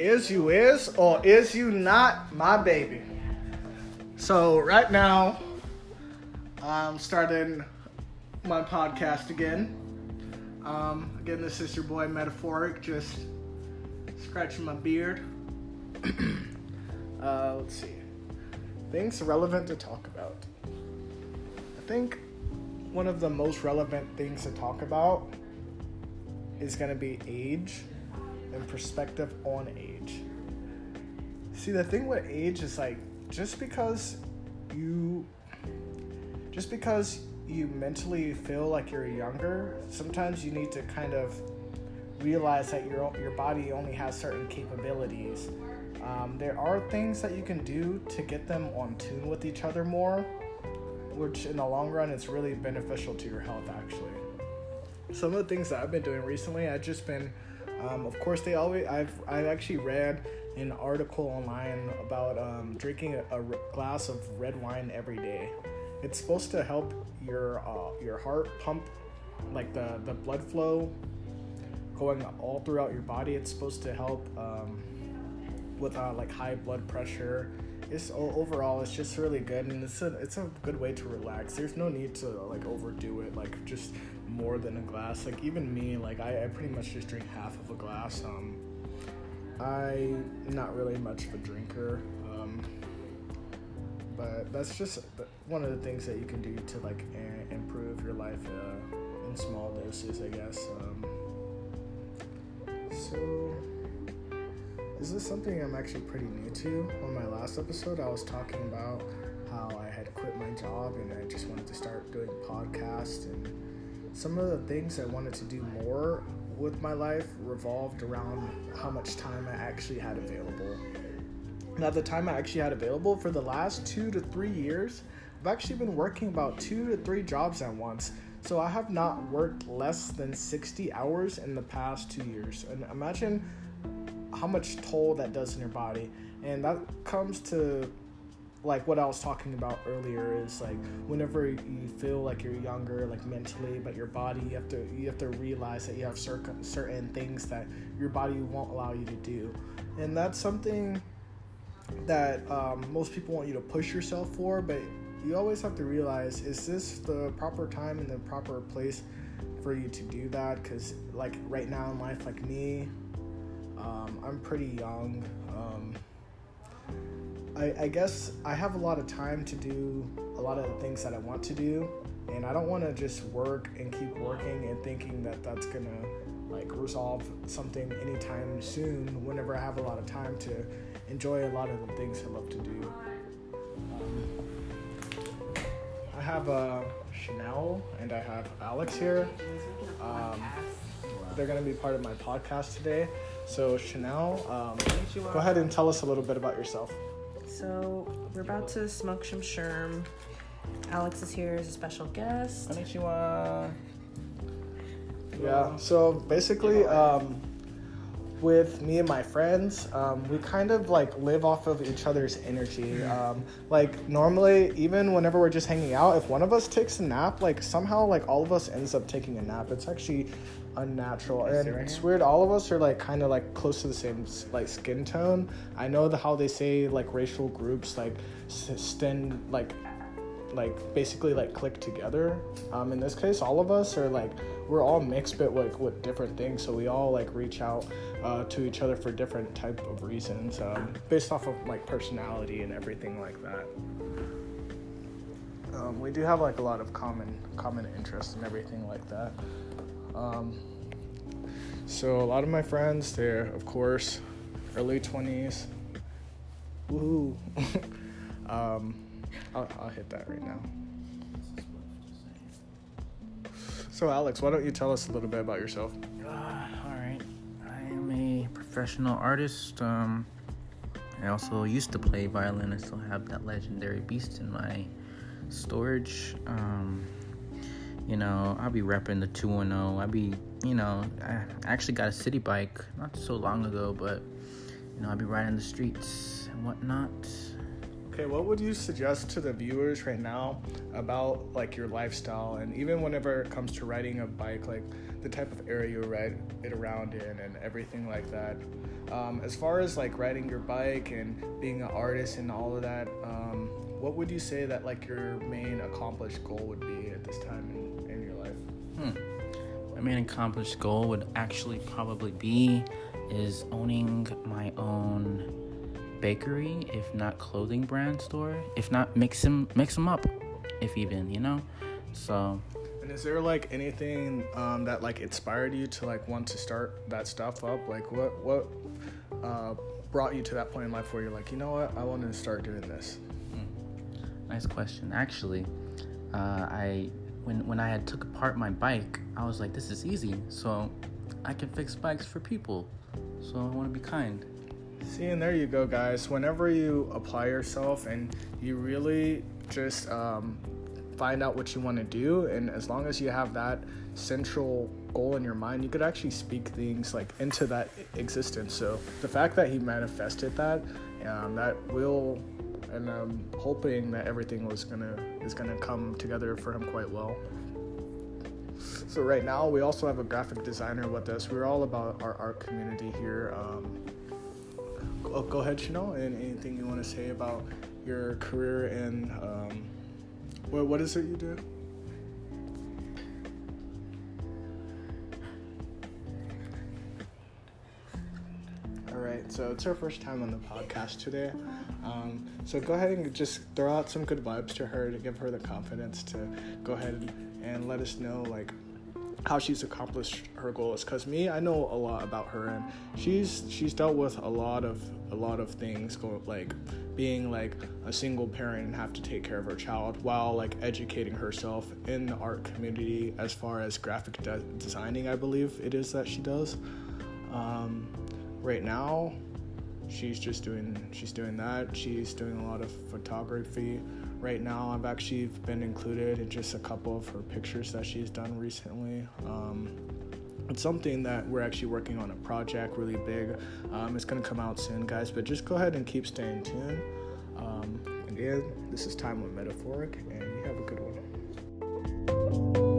is you or is you not my baby? So right now, I'm starting my podcast again. Again, this is your boy Metaphoric, just scratching my beard. Let's see. Things relevant to talk about. I think one of the most relevant things to talk about is going to be age and perspective on age. See, the thing with age is like, just because you mentally feel like you're younger, sometimes you need to kind of realize that your body only has certain capabilities. There are things that you can do to get them on tune with each other more, which in the long run, it's really beneficial to your health, actually. Some of the things that I've been doing recently, I've just been, of course, I've actually read an article online about drinking a glass of red wine every day. It's supposed to help your heart pump, like the blood flow going all throughout your body. It's supposed to help with like high blood pressure. Overall, it's just really good, and it's a good way to relax. There's no need to like overdo it, like just more than a glass. Like even me, like I pretty much just drink half of a glass. I'm not really much of a drinker, but that's just one of the things that you can do to like improve your life in small doses, I guess. So is this something I'm actually pretty new to? On my last episode, I was talking about how I had quit my job and I just wanted to start doing podcasts, and some of the things I wanted to do more with my life revolved around how much time I actually had available. Now, the time I actually had available for the last 2 to 3 years, I've actually been working about 2 to 3 jobs at once. So I have not worked less than 60 hours in the past 2 years. And imagine how much toll that does in your body. And that comes to like what I was talking about earlier, is like whenever you feel like you're younger, like mentally, but your body, you have to realize that you have certain things that your body won't allow you to do. And that's something that most people want you to push yourself for, but you always have to realize, is this the proper time and the proper place for you to do that? Because like right now in life, like me, I'm pretty young. I guess I have a lot of time to do a lot of the things that I want to do, and I don't want to just work and keep working and thinking that that's gonna like resolve something anytime soon, whenever I have a lot of time to enjoy a lot of the things I love to do. I have Chanel and I have Alex here. They're going to be part of my podcast today. So Chanel, go ahead and tell us a little bit about yourself. So we're about to smoke some sherm. Alex is here as a special guest. Konnichiwa. Yeah, so basically with me and my friends, we kind of like live off of each other's energy. Like normally, even whenever we're just hanging out, if one of us takes a nap, like somehow like all of us ends up taking a nap. It's actually unnatural, and it's weird. All of us are like kind of like close to the same like skin tone. I know how they say like racial groups like stand like basically like click together. In this case, all of us are like, we're all mixed, but like with different things, so we all like reach out to each other for different type of reasons, based off of like personality and everything like that. We do have like a lot of common interests and everything like that. So a lot of my friends, they're of course early 20s. Woohoo. I'll hit that right now. So, Alex, why don't you tell us a little bit about yourself? All right. I am a professional artist. I also used to play violin. I still have that legendary beast in my storage. I'll be repping the 210. I actually got a city bike not so long ago, but, I'll be riding the streets and whatnot. okay, what would you suggest to the viewers right now about like your lifestyle, and even whenever it comes to riding a bike, like the type of area you ride it around in and everything like that, as far as like riding your bike and being an artist and all of that, what would you say that like your main accomplished goal would be at this time in your life? My main accomplished goal would actually probably be is owning my own bakery, if not clothing brand store, if not mix them up, if even, you know. So, and is there like anything that like inspired you to like want to start that stuff up? Like what brought you to that point in life where you're like, you know what, I want to start doing this? Nice question. Actually, I when I had took apart my bike, I was like, this is easy, so I can fix bikes for people, so I want to be kind. See, and there you go, guys. Whenever you apply yourself and you really just find out what you want to do, and as long as you have that central goal in your mind, you could actually speak things like into that existence. So the fact that he manifested that, that will, and I'm hoping that everything is gonna come together for him quite well. So right now we also have a graphic designer with us. We're all about our art community here. Go ahead, Chanel, and anything you want to say about your career and what is it you do? All right, so it's her first time on the podcast today. So go ahead and just throw out some good vibes to her to give her the confidence to go ahead and let us know, like, how she's accomplished her goals, because I know a lot about her, and she's dealt with a lot of things, like being like a single parent and have to take care of her child while like educating herself in the art community as far as graphic designing, I believe it is that she does. Right now she's doing a lot of photography. Right now, I've actually been included in just a couple of her pictures that she's done recently. It's something that we're actually working on, a project really big. It's going to come out soon, guys, but just go ahead and keep staying tuned. Again, this is Time with Metaphoric, and you have a good one.